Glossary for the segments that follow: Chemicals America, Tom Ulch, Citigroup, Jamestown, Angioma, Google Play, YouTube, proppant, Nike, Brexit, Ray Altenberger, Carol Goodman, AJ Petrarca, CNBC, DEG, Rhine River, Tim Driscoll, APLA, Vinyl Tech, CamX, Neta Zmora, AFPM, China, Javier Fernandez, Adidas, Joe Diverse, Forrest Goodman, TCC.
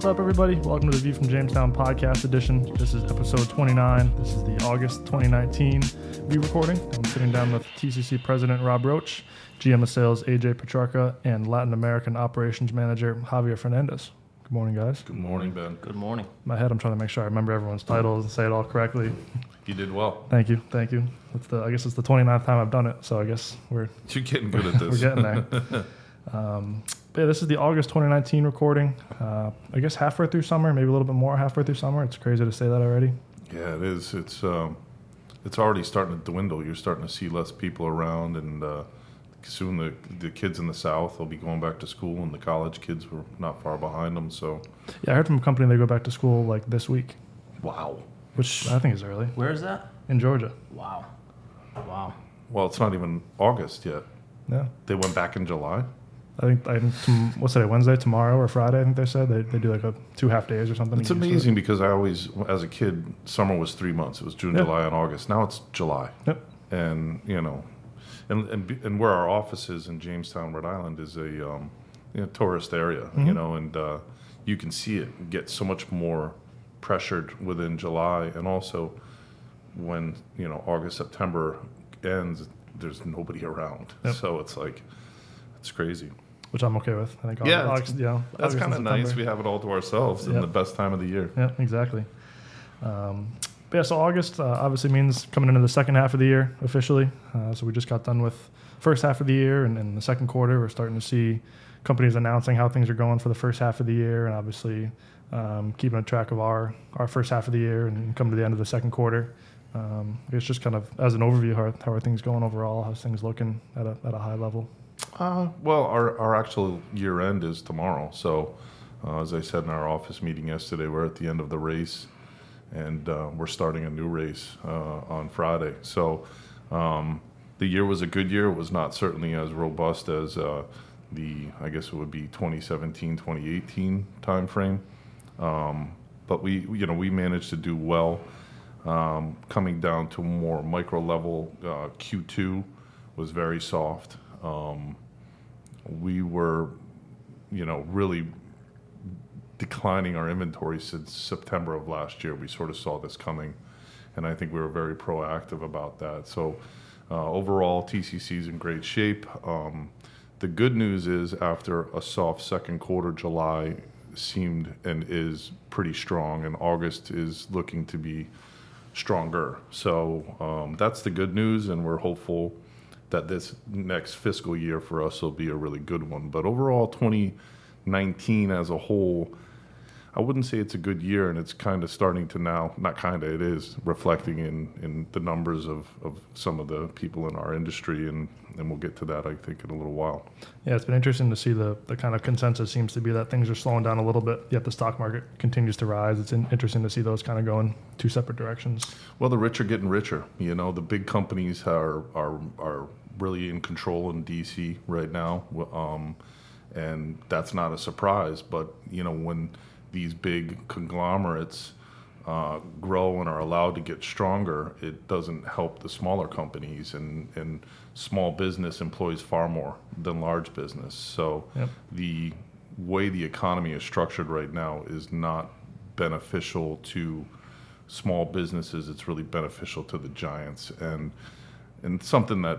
What's up, everybody? Welcome to The View from Jamestown podcast edition. This is episode 29. This is the August 2019 View recording. I'm sitting down with TCC President Rob Roach, GM of Sales AJ Petrarca, and Latin American Operations Manager Javier Fernandez. Good morning, guys. Good morning, Ben. Good morning. In my head, I'm trying to make sure I remember everyone's titles and say it all correctly. You did well. Thank you. I guess it's the 29th time I've done it, so I guess you're getting good at this. We're getting there. But yeah, this is the August 2019 recording. I guess halfway through summer, maybe a little bit more halfway through summer. It's crazy to say that already. Yeah, it is. It's already starting to dwindle. You're starting to see less people around, and soon the kids in the South will be going back to school, and the college kids were not far behind them. So yeah, I heard from a company they go back to school like this week. Wow, which I think is early. Where is that? In Georgia. Wow. Well, it's not even August yet. Yeah, they went back in July. What's today? Wednesday, tomorrow, or Friday? I think they said they do like two half days or something. It's amazing because I always, as a kid, summer was 3 months. It was June, yep. July, and August. Now it's July. Yep. And you know. And where our office is in Jamestown, Rhode Island, is a tourist area, mm-hmm. you know, and you can see it get so much more pressured within July, and also when August, September ends, there's nobody around, yep. So it's crazy. Which I'm okay with. I think. Yeah, August, that's kind of nice. We have it all to ourselves, yep. In the best time of the year. Yeah, exactly. But yeah, so August obviously means coming into the second half of the year officially. So we just got done with first half of the year, and in the second quarter, we're starting to see companies announcing how things are going for the first half of the year, and obviously keeping a track of our first half of the year and come to the end of the second quarter. It's just kind of as an overview, how are things going overall? How's things looking at a high level? Well, our actual year end is tomorrow. So as I said in our office meeting yesterday, we're at the end of the race. And we're starting a new race on Friday. So the year was a good year. It was not certainly as robust as I guess it would be 2017, 2018 timeframe. But we managed to do well. Coming down to more micro level, Q2 was very soft. We were, really declining our inventory since September of last year. We sort of saw this coming, and I think we were very proactive about that. So overall, TCC's in great shape. The good news is after a soft second quarter, July seemed and is pretty strong, and August is looking to be stronger. So that's the good news, and we're hopeful that this next fiscal year for us will be a really good one. But overall, 2019 as a whole, I wouldn't say it's a good year, and it's kind of starting to now, it is reflecting in the numbers of some of the people in our industry, and we'll get to that, I think, in a little while. Yeah, it's been interesting to see the kind of consensus seems to be that things are slowing down a little bit, yet the stock market continues to rise. It's interesting to see those kind of going two separate directions. Well, the rich are getting richer. The big companies are really in control in D.C. right now, and that's not a surprise, but, when these big conglomerates grow and are allowed to get stronger, it doesn't help the smaller companies, and small business employs far more than large business. So yep. The way the economy is structured right now is not beneficial to small businesses. It's really beneficial to the giants. And something that,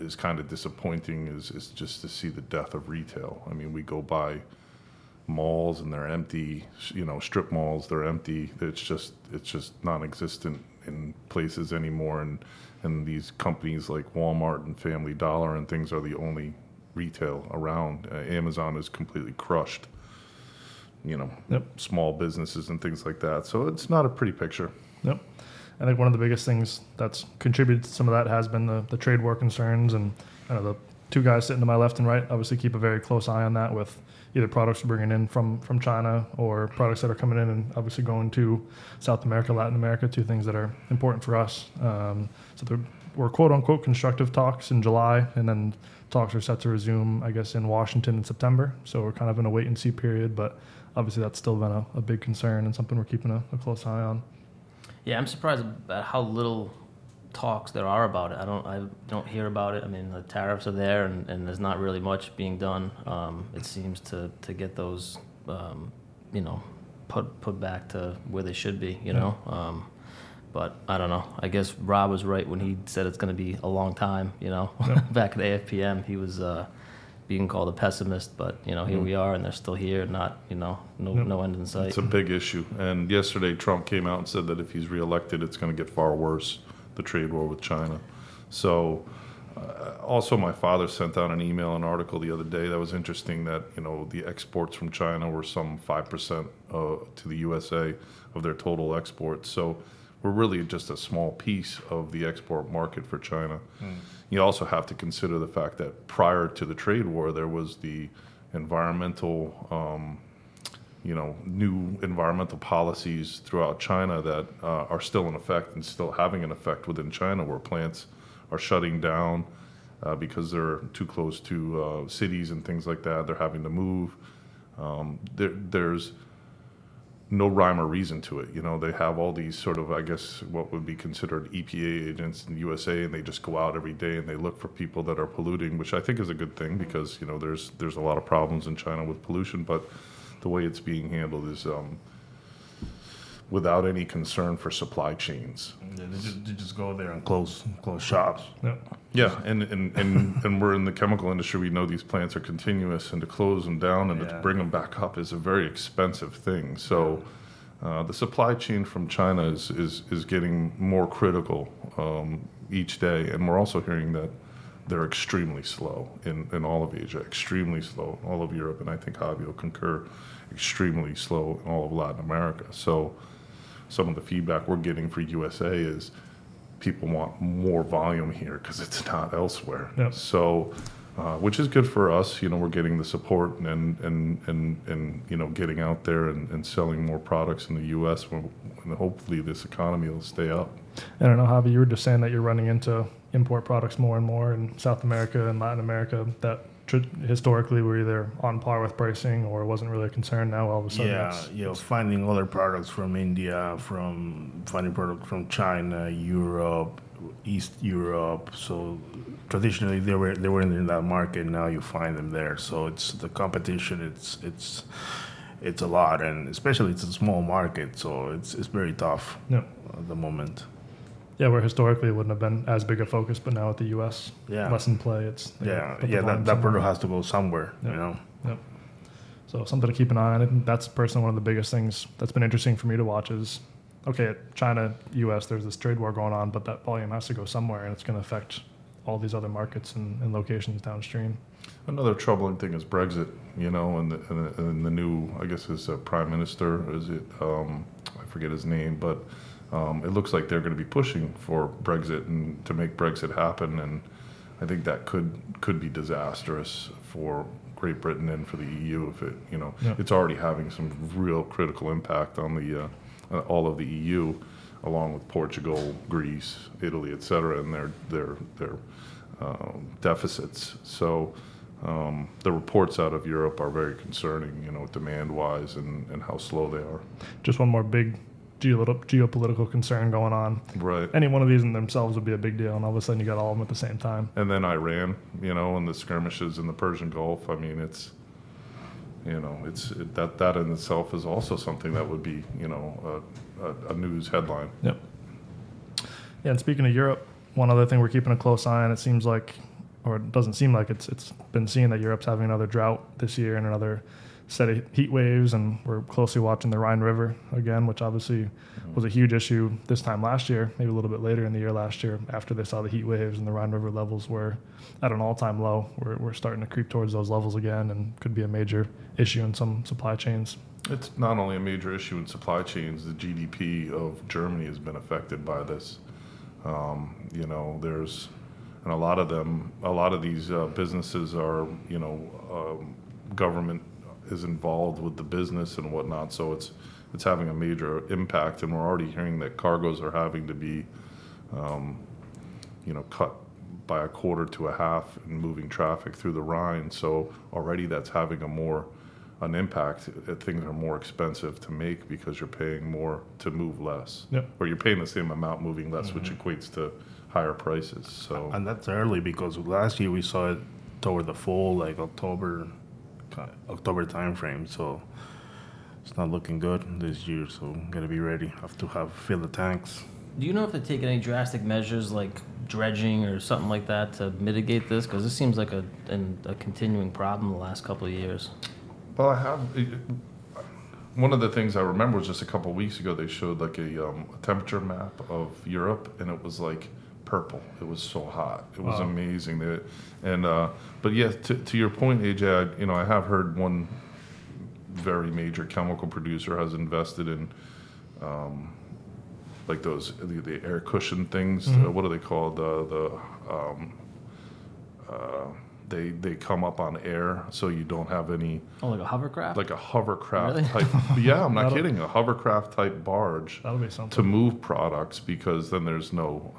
is kind of disappointing is just to see the death of retail. I mean, we go by malls and they're empty, strip malls, they're empty. It's just non-existent in places anymore, and these companies like Walmart and Family Dollar and things are the only retail around. Amazon is completely crushed, yep. Small businesses and things like that. So it's not a pretty picture. Yep. I think one of the biggest things that's contributed to some of that has been the trade war concerns, and the two guys sitting to my left and right obviously keep a very close eye on that with either products we're bringing in from China or products that are coming in and obviously going to South America, Latin America, two things that are important for us. So there were quote-unquote constructive talks in July, and then talks are set to resume, I guess, in Washington in September. So we're kind of in a wait-and-see period, but obviously that's still been a big concern and something we're keeping a close eye on. Yeah, I'm surprised at how little talks there are about it. I don't hear about it. I mean, the tariffs are there, and there's not really much being done. It seems to get those you know, put back to where they should be, you know. But I don't know. I guess Rob was right when he said it's going to be a long time, you know. Yeah. Back at the AFPM, he was being called a pessimist, but, you know, here we are, and they're still here, not, you know, no end in sight. It's a big issue. And yesterday Trump came out and said that if he's reelected, it's going to get far worse, the trade war with China. So also my father sent out an email, an article the other day that was interesting that, you know, the exports from China were some 5% to the USA of their total exports. So we're really just a small piece of the export market for China. Mm. You also have to consider the fact that prior to the trade war, there was the environmental, new environmental policies throughout China that are still in effect and still having an effect within China, where plants are shutting down because they're too close to cities and things like that. They're having to move. There's no rhyme or reason to it. You know, they have all these sort of, I guess, what would be considered EPA agents in the USA, and they just go out every day and they look for people that are polluting, which I think is a good thing because, you know, there's a lot of problems in China with pollution, but the way it's being handled is without any concern for supply chains. Yeah, they just go there and close shops. Yeah, and we're in the chemical industry. We know these plants are continuous, and to close them down and to bring them back up is a very expensive thing. So the supply chain from China is getting more critical each day, and we're also hearing that they're extremely slow in all of Asia, extremely slow in all of Europe, and I think Javi will concur, extremely slow in all of Latin America. So some of the feedback we're getting for USA is people want more volume here because it's not elsewhere. Yep. So, which is good for us. You know, we're getting the support and you know, getting out there and selling more products in the U.S. And hopefully this economy will stay up. I don't know, Javi, you were just saying that you're running into import products more and more in South America and Latin America that historically were either on par with pricing or wasn't really a concern. Now all of a sudden, finding other products from India, finding products from China, Europe, East Europe. So traditionally they weren't in that market. Now you find them there. So it's the competition. It's a lot, and especially it's a small market. So it's very tough at the moment. Yeah, where historically it wouldn't have been as big a focus, but now with the U.S. less in play, it's... That product has to go somewhere, you know? Yep. So something to keep an eye on. I think that's personally one of the biggest things that's been interesting for me to watch is, okay, China, U.S., there's this trade war going on, but that volume has to go somewhere, and it's going to affect all these other markets and locations downstream. Another troubling thing is Brexit, you know, and the new, I guess, is Prime Minister, is it? I forget his name, but... it looks like they're going to be pushing for Brexit and to make Brexit happen, and I think that could be disastrous for Great Britain and for the EU. If it, you know, it's already having some real critical impact on the all of the EU, along with Portugal, Greece, Italy, etc., and their deficits. So the reports out of Europe are very concerning, you know, demand-wise and how slow they are. Just one more big geopolitical concern going on. Right. Any one of these in themselves would be a big deal, and all of a sudden you got all of them at the same time. And then Iran, you know, and the skirmishes in the Persian Gulf. I mean, it's, you know, that in itself is also something that would be, you know, a news headline. Yep. Yeah, and speaking of Europe, one other thing we're keeping a close eye on. It seems like, or it doesn't seem like, it's been seen that Europe's having another drought this year and another set of heat waves, and we're closely watching the Rhine River again, which obviously was a huge issue this time last year, maybe a little bit later in the year last year after they saw the heat waves, and the Rhine River levels were at an all-time low. We're starting to creep towards those levels again, and could be a major issue in some supply chains. It's not only a major issue in supply chains, the GDP of Germany has been affected by this. You know, there's, and a lot of these businesses are, you know, government is involved with the business and whatnot, so it's having a major impact, and we're already hearing that cargoes are having to be, you know, cut by a quarter to a half in moving traffic through the Rhine. So already that's having an impact. Things are more expensive to make because you're paying more to move less, or you're paying the same amount moving less, which equates to higher prices. So and that's early, because last year we saw it toward the fall, like October timeframe. So it's not looking good this year, so gotta be ready. Have to fill the tanks. Do you know if they're taking any drastic measures like dredging or something like that to mitigate this? Because this seems like a continuing problem the last couple of years. Well, I have. One of the things I remember was just a couple of weeks ago they showed like a temperature map of Europe, and it was like purple. It was so hot. It was amazing. But yeah, to your point, AJ, I have heard one very major chemical producer has invested in like those the air cushion things. Mm-hmm. What are they called? They come up on air, so you don't have any. Oh, like a hovercraft. Like a hovercraft really? Type. Yeah, I'm not kidding. A hovercraft type barge. That'll be something to move products, because then there's no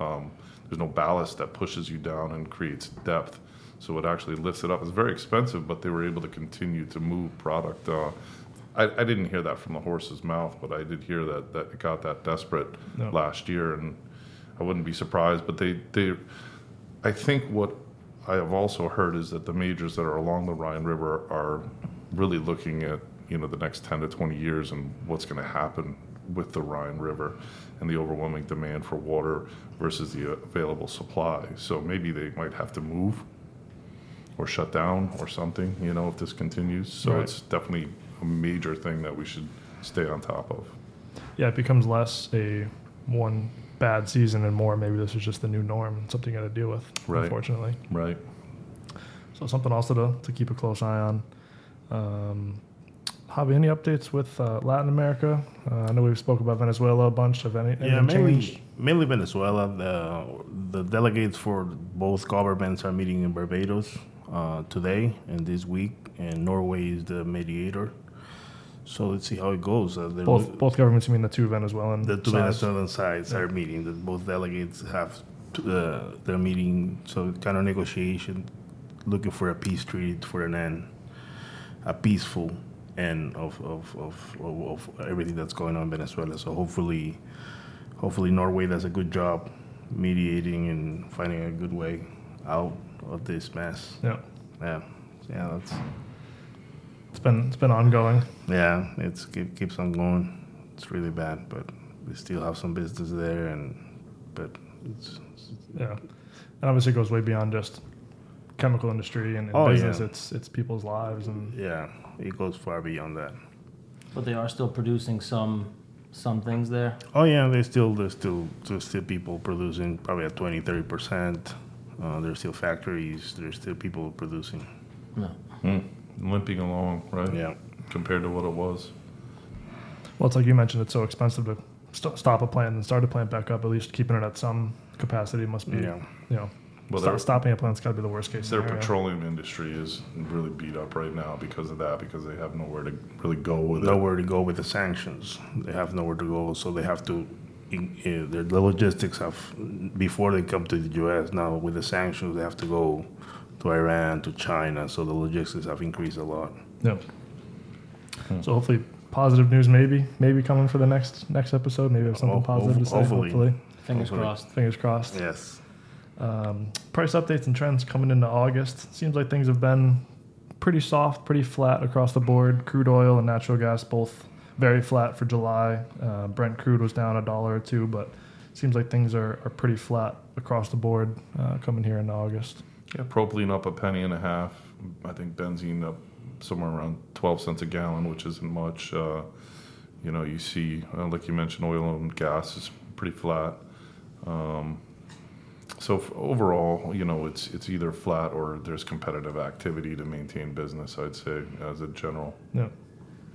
ballast that pushes you down and creates depth. So it actually lifts it up. It's very expensive, but they were able to continue to move product. I didn't hear that from the horse's mouth, but I did hear that it got that desperate last year, and I wouldn't be surprised. But I think what I have also heard is that the majors that are along the Rhine River are really looking at the next 10 to 20 years and what's going to happen with the Rhine River and the overwhelming demand for water versus the available supply. So maybe they might have to move or shut down or something, if this continues. So right. It's definitely a major thing that we should stay on top of. Yeah, it becomes less a one bad season and more maybe this is just the new norm, something you got to deal with, right. Unfortunately. Right. So something also to keep a close eye on. Javi, any updates with Latin America? I know we've spoke about Venezuela a bunch. Have any? Yeah, mainly Venezuela. The delegates for both governments are meeting in Barbados today and this week, and Norway is the mediator. So let's see how it goes. Both governments, you mean the two Venezuelan sides are meeting. Both delegates have their meeting, so kind of negotiation, looking for a peace treaty for an end, a peaceful end of everything that's going on in Venezuela. So hopefully Norway does a good job mediating and finding a good way out of this mess. Yeah. That's. It's been ongoing. Yeah, it keeps on going. It's really bad, but we still have some business there, but it's. And obviously, it goes way beyond just chemical industry and business. Yeah. It's people's lives and. Yeah, it goes far beyond that. But they are still producing some things there. Oh yeah, there's still people producing probably at 20-30%. There's still factories. There's still people producing. No. Mm. Limping along, right? Yeah. Compared to what it was. Well, it's like you mentioned, it's so expensive to stop a plant and start a plant back up. At least keeping it at some capacity must be, stopping a plant's got to be the worst case scenario. Their petroleum industry is really beat up right now because of that, because they have nowhere to really go with it. Nowhere to go with the sanctions. They have nowhere to go, so they have to, their logistics have, before they come to the U.S., now with the sanctions, they have to go to Iran, to China, so the logistics have increased a lot. Yep. Hmm. So hopefully positive news maybe coming for the next episode. Maybe we have something positive to say. Hopefully. Fingers crossed. Fingers crossed. Yes. Price updates and trends coming into August. Seems like things have been pretty soft, pretty flat across the board. Crude oil and natural gas both very flat for July. Brent crude was down $1 or $2, but seems like things are pretty flat across the board coming here in August. Yeah, propylene up $0.015. I think benzene up somewhere around 12 cents a gallon, which isn't much. You see, like you mentioned, oil and gas is pretty flat. Overall, it's either flat or there's competitive activity to maintain business, I'd say, as a general. Yeah.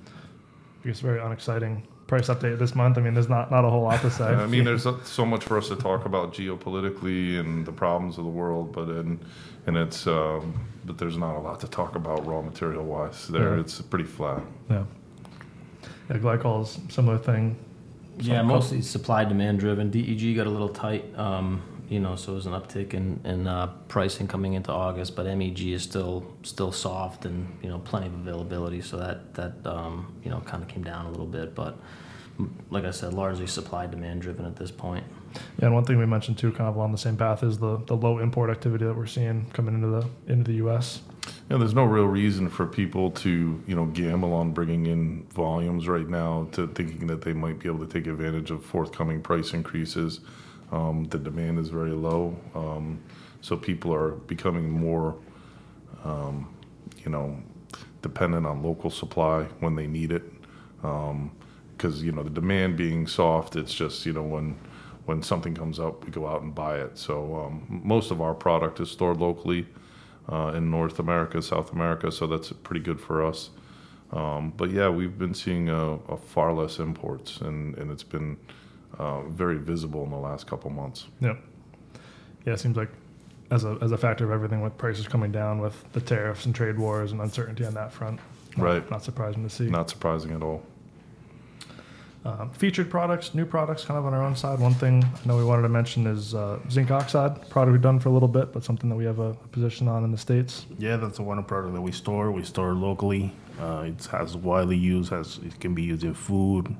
I guess very unexciting price update this month. I mean, there's not a whole lot to say. I mean, there's so much for us to talk about geopolitically and the problems of the world, but there's not a lot to talk about raw material wise. There, it's pretty flat. Yeah, glycol's similar thing. Mostly supply demand driven. DEG got a little tight, so there's an uptick in pricing coming into August, but MEG is still soft and, plenty of availability. So that kind of came down a little bit, but like I said, largely supply demand driven at this point. Yeah, and one thing we mentioned too, kind of along the same path, is the low import activity that we're seeing coming into the U.S. Yeah, there's no real reason for people to, gamble on bringing in volumes right now, to thinking that they might be able to take advantage of forthcoming price increases. The demand is very low, so people are becoming more, dependent on local supply when they need it. Because the demand being soft, it's just when something comes up, we go out and buy it. So most of our product is stored locally. In North America, South America, so that's pretty good for us. But yeah, we've been seeing a far less imports, and it's been very visible in the last couple months. Yep. Yeah, it seems like as a factor of everything, with prices coming down, with the tariffs and trade wars and uncertainty on that front. Right. Not surprising to see. Not surprising at all. Featured products, new products, kind of on our own side. One thing I know we wanted to mention is zinc oxide, product we've done for a little bit, but something that we have a position on in the States. Yeah, that's the one product that we store locally. It's as widely used as it can be used in food,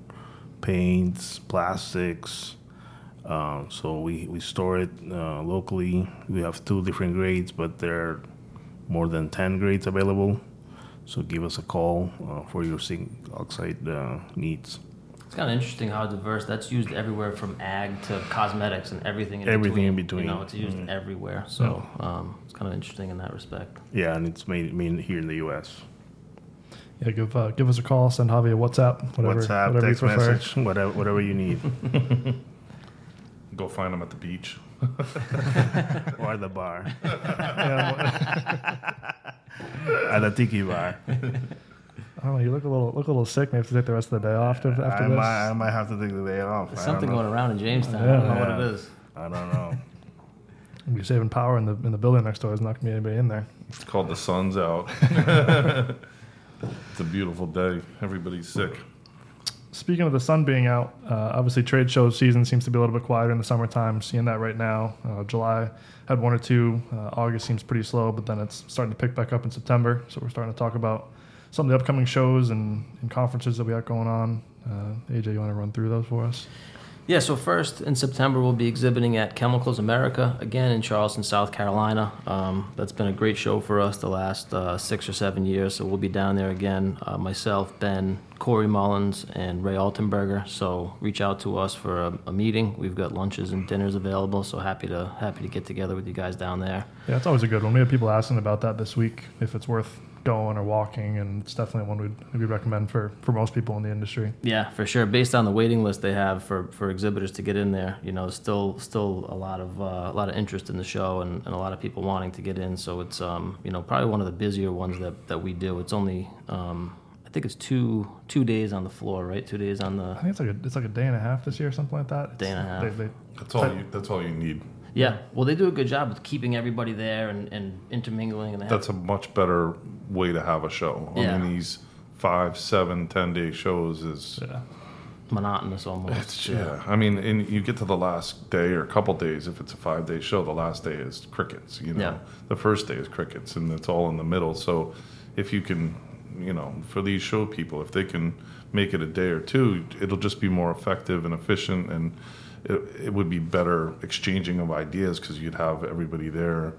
paints, plastics. So we store it locally. We have 2 different grades, but there are more than 10 grades available. So give us a call for your zinc oxide needs. It's kind of interesting how diverse that's used everywhere, from ag to cosmetics and everything in between. It's used everywhere. So it's kind of interesting in that respect. Yeah, and it's made here in the U.S. Yeah, give us a call, send Javi a WhatsApp, whatever text message, whatever you need. Go find them at the beach or the bar, at the tiki bar. I don't know, you look a little sick. Maybe have to take the rest of the day off after this. I might have to take the day off. There's something going around in Jamestown. Yeah. I don't know what it is. I don't know. We're saving power in the building next door. There's not going to be anybody in there. It's called the sun's out. It's a beautiful day. Everybody's sick. Speaking of the sun being out, obviously trade show season seems to be a little bit quieter in the summertime. Seeing that right now. July had 1 or 2. August seems pretty slow, but then it's starting to pick back up in September. So we're starting to talk about some of the upcoming shows and conferences that we got going on. AJ, you want to run through those for us? Yeah, so first in September, we'll be exhibiting at Chemicals America, again in Charleston, South Carolina. That's been a great show for us the last 6 or 7 years, so we'll be down there again. Myself, Ben, Corey Mullins, and Ray Altenberger. So reach out to us for a meeting. We've got lunches and dinners available, so happy to get together with you guys down there. Yeah, it's always a good one. We had people asking about that this week, if it's worth going or walking, and it's definitely one we'd recommend for most people in the industry. Yeah, for sure. Based on the waiting list they have for exhibitors to get in there, still a lot of interest in the show and a lot of people wanting to get in. So it's probably one of the busier ones that we do. It's only I think it's two days on the floor, right? 2 days on the. I think it's like a day and a half this year, or something like that. Day and a half. That's all you need. Yeah, well, they do a good job with keeping everybody there and intermingling. And that's a much better way to have a show. I mean, these 5, 7, 10-day shows is monotonous almost. I mean, and you get to the last day or a couple days. If it's a 5-day show, the last day is crickets. The first day is crickets, and it's all in the middle. So if you can, for these show people, if they can make it a day or 2, it'll just be more effective and efficient and. It would be better exchanging of ideas, because you'd have everybody there,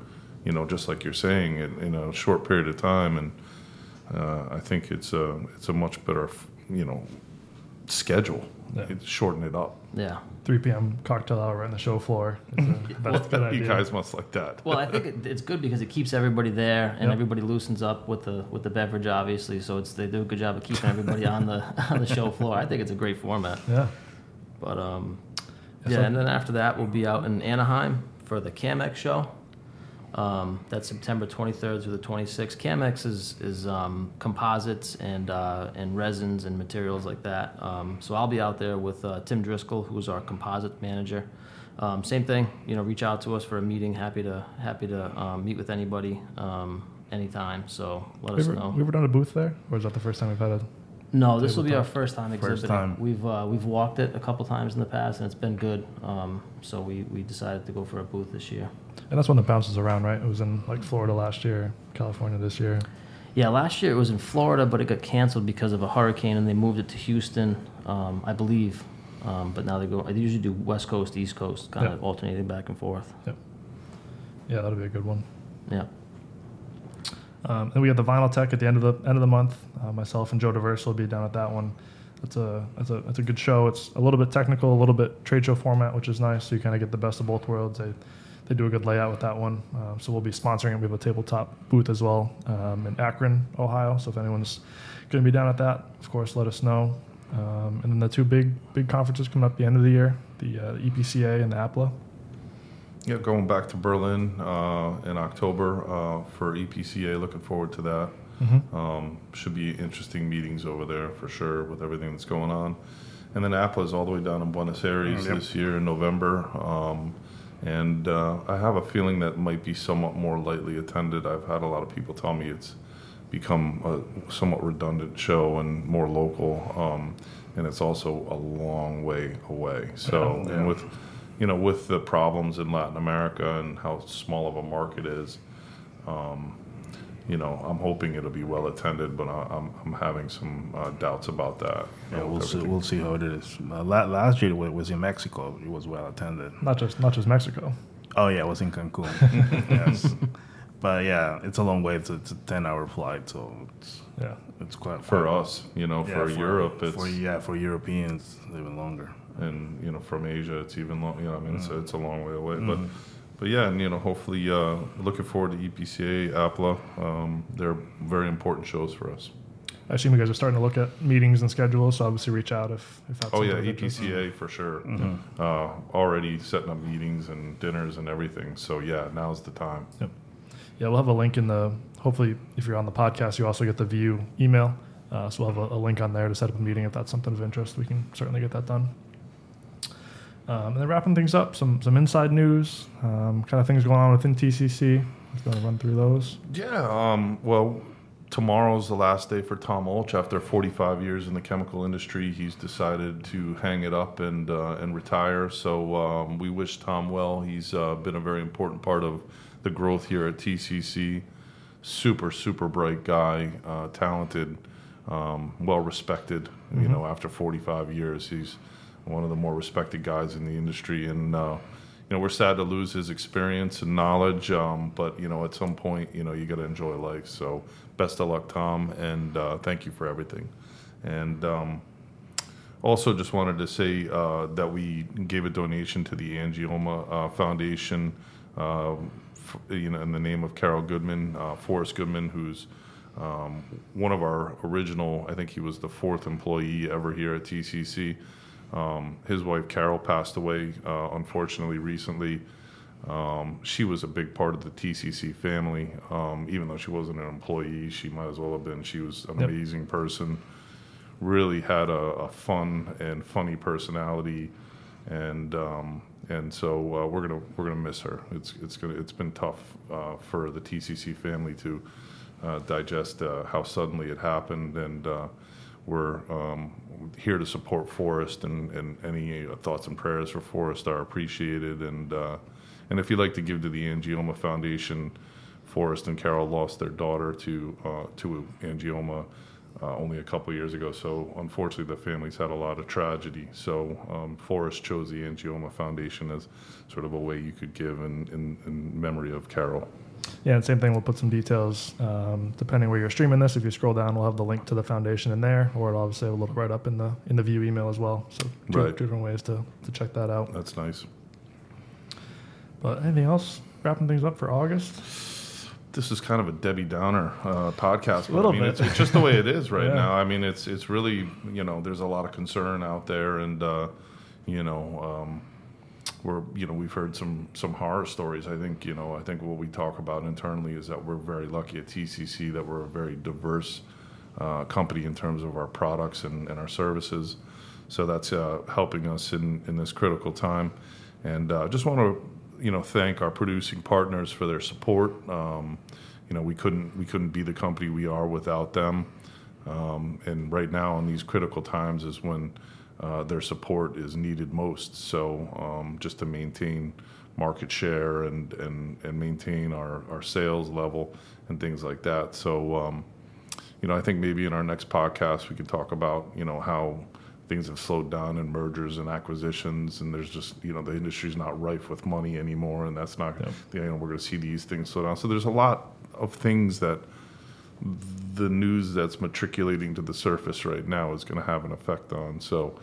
just like you're saying, in a short period of time. And I think it's a much better, schedule. Yeah. Shorten it up. Yeah. 3 p.m. cocktail hour on the show floor. That's a good idea. You guys must like that. Well, I think it's good because it keeps everybody there, and everybody loosens up with the beverage, obviously. So they do a good job of keeping everybody on the show floor. I think it's a great format. Yeah. But yeah, and then after that, we'll be out in Anaheim for the CamX show. That's September 23rd through the 26th. CamX is composites and resins and materials like that. So I'll be out there with Tim Driscoll, who's our composite manager. Same thing, reach out to us for a meeting. Happy to meet with anybody anytime. So let us know. We ever done a booth there, or is that the first time we've had a? No, this will be our first time exhibiting. First time. We've walked it a couple times in the past, and it's been good. So we decided to go for a booth this year. And that's one that bounces around, right? It was in Florida last year, California this year. Yeah, last year it was in Florida, but it got canceled because of a hurricane, and they moved it to Houston, I believe. But now they usually do West Coast, East Coast, kind of alternating back and forth. Yep. Yeah, that'll be a good one. Yeah. And we have the Vinyl Tech at the end of the month. Myself and Joe Diverse will be down at that one. That's a good show. It's a little bit technical, a little bit trade show format, which is nice. So you kind of get the best of both worlds. They do a good layout with that one. So we'll be sponsoring it. We have a tabletop booth as well in Akron, Ohio. So if anyone's going to be down at that, of course, let us know. And then the two big conferences coming up at the end of the year, the EPCA and the APLA. Yeah, going back to Berlin in October for EPCA. Looking forward to that. Mm-hmm. Should be interesting meetings over there for sure with everything that's going on. And then APLA is all the way down in Buenos Aires this year in November. And I have a feeling that might be somewhat more lightly attended. I've had a lot of people tell me it's become a somewhat redundant show and more local. And it's also a long way away. So and with the problems in Latin America and how small of a market is, I'm hoping it'll be well attended, but I'm having some doubts about that. We'll see how it is. Last year it was in Mexico. It was well attended. Not just Mexico. Oh yeah, it was in Cancun. Yes, but yeah, it's a long way. It's a 10-hour flight, so it's quite for us. For Europe, for Europeans even longer. And from Asia, it's even long. It's a long way away. Mm-hmm. But yeah, and hopefully, looking forward to EPCA, APLA. They're very important shows for us. I assume you guys are starting to look at meetings and schedules. So obviously, reach out if that's. Oh yeah, EPCA for sure. Mm-hmm. Already setting up meetings and dinners and everything. So yeah, now's the time. Yep. Yeah, we'll have a link in the. Hopefully, if you're on the podcast, you also get the View email. So we'll have a link on there to set up a meeting if that's something of interest. We can certainly get that done. And then wrapping things up, some inside news, kind of things going on within TCC. I'm going to run through those. Yeah. Well, tomorrow's the last day for Tom Ulch. After 45 years in the chemical industry, he's decided to hang it up and retire. So we wish Tom well. He's been a very important part of the growth here at TCC. Super, super bright guy, talented, well-respected. Mm-hmm. After 45 years, he's one of the more respected guys in the industry, and we're sad to lose his experience and knowledge. But at some point, you got to enjoy life. So best of luck, Tom, and thank you for everything. And also, just wanted to say that we gave a donation to the Angioma Foundation, in the name of Carol Goodman, Forrest Goodman, who's one of our original. I think he was the fourth employee ever here at TCC. His wife Carol passed away unfortunately recently. She was a big part of the TCC family. Even though she wasn't an employee, she might as well have been. She was an amazing person, really had a fun and funny personality, and so we're gonna miss her. It's been tough for the TCC family to digest how suddenly it happened, and we're here to support Forrest, and any thoughts and prayers for Forrest are appreciated. And if you'd like to give to the Angioma Foundation, Forrest and Carol lost their daughter to Angioma only a couple years ago. So unfortunately, the family's had a lot of tragedy. So Forrest chose the Angioma Foundation as sort of a way you could give in memory of Carol. Yeah, and same thing, we'll put some details, depending where you're streaming this. If you scroll down, we'll have the link to the foundation in there, or it'll obviously have a look right up in the View email as well. So two different ways to check that out. That's nice. But anything else? Wrapping things up for August? This is kind of a Debbie Downer podcast. A little bit. It's just the way it is right now. I mean, it's really, there's a lot of concern out there, and, we've heard some horror stories. I think what we talk about internally is that we're very lucky at TCC that we're a very diverse company in terms of our products and our services. So that's helping us in this critical time. And I just want to thank our producing partners for their support. We couldn't be the company we are without them. And right now in these critical times is when their support is needed most. So just to maintain market share and maintain our sales level and things like that. So, I think maybe in our next podcast we can talk about, how things have slowed down in mergers and acquisitions, and there's just, you know, the industry's not rife with money anymore, and that's not, you know, we're going to see these things slow down. So there's a lot of things that the news that's matriculating to the surface right now is going to have an effect on. So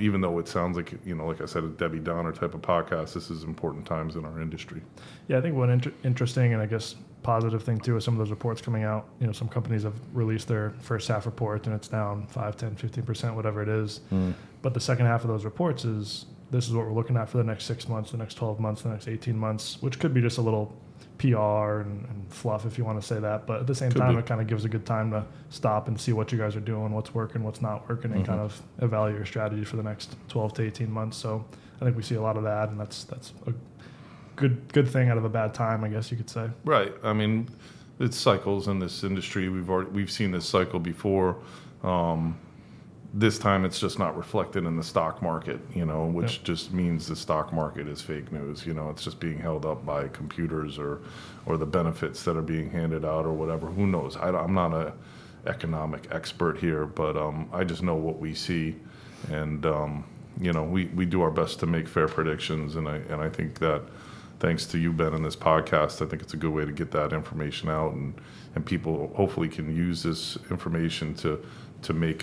even though it sounds like, you know, like I said, a Debbie Downer type of podcast, this is important times in our industry. Yeah, I think one interesting and I guess positive thing too is some of those reports coming out. You know, some companies have released their first half report and it's down 5, 10, 15%, whatever it is. Mm. But the second half of those reports is this is what we're looking at for the next 6 months, the next 12 months, the next 18 months, which could be just a little PR and fluff, if you want to say that, but at the same time, it kind of gives a good time to stop and see what you guys are doing, what's working, what's not working, and kind of evaluate your strategy for the next 12 to 18 months. So I think we see a lot of that, and that's a good thing out of a bad time, I guess you could say. Right. I mean, it's cycles in this industry. We've seen this cycle before. This time it's just not reflected in the stock market, you know, which just means the stock market is fake news. You know, it's just being held up by computers or the benefits that are being handed out or whatever. Who knows? I'm not an economic expert here, but I just know what we see. And, you know, we do our best to make fair predictions. And I think that thanks to you, Ben, and this podcast, I think it's a good way to get that information out. And people hopefully can use this information to make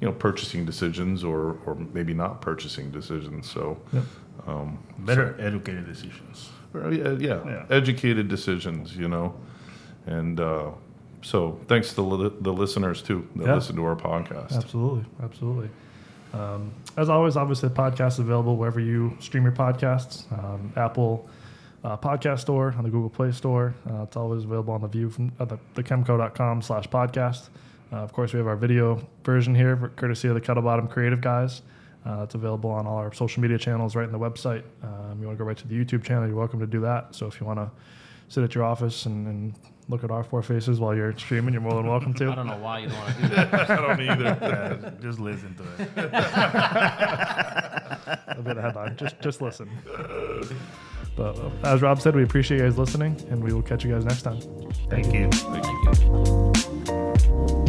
you know, purchasing decisions or maybe not purchasing decisions. So educated decisions. Educated decisions, you know. And so thanks to the listeners, too, that listen to our podcast. Absolutely. As always, obviously, the podcast is available wherever you stream your podcasts, Apple Podcast Store, on the Google Play Store. It's always available on The View from the chemco.com/podcast. Of course, we have our video version here, courtesy of the Kettlebottom Creative guys. It's available on all our social media channels right in the website. You want to go right to the YouTube channel, you're welcome to do that. So if you want to sit at your office and look at our four faces while you're streaming, you're more than welcome to. I don't know why you don't want to do that. I don't either. Just listen to it. That'll be the headline. Just listen. But as Rob said, we appreciate you guys listening, and we will catch you guys next time. Thank you.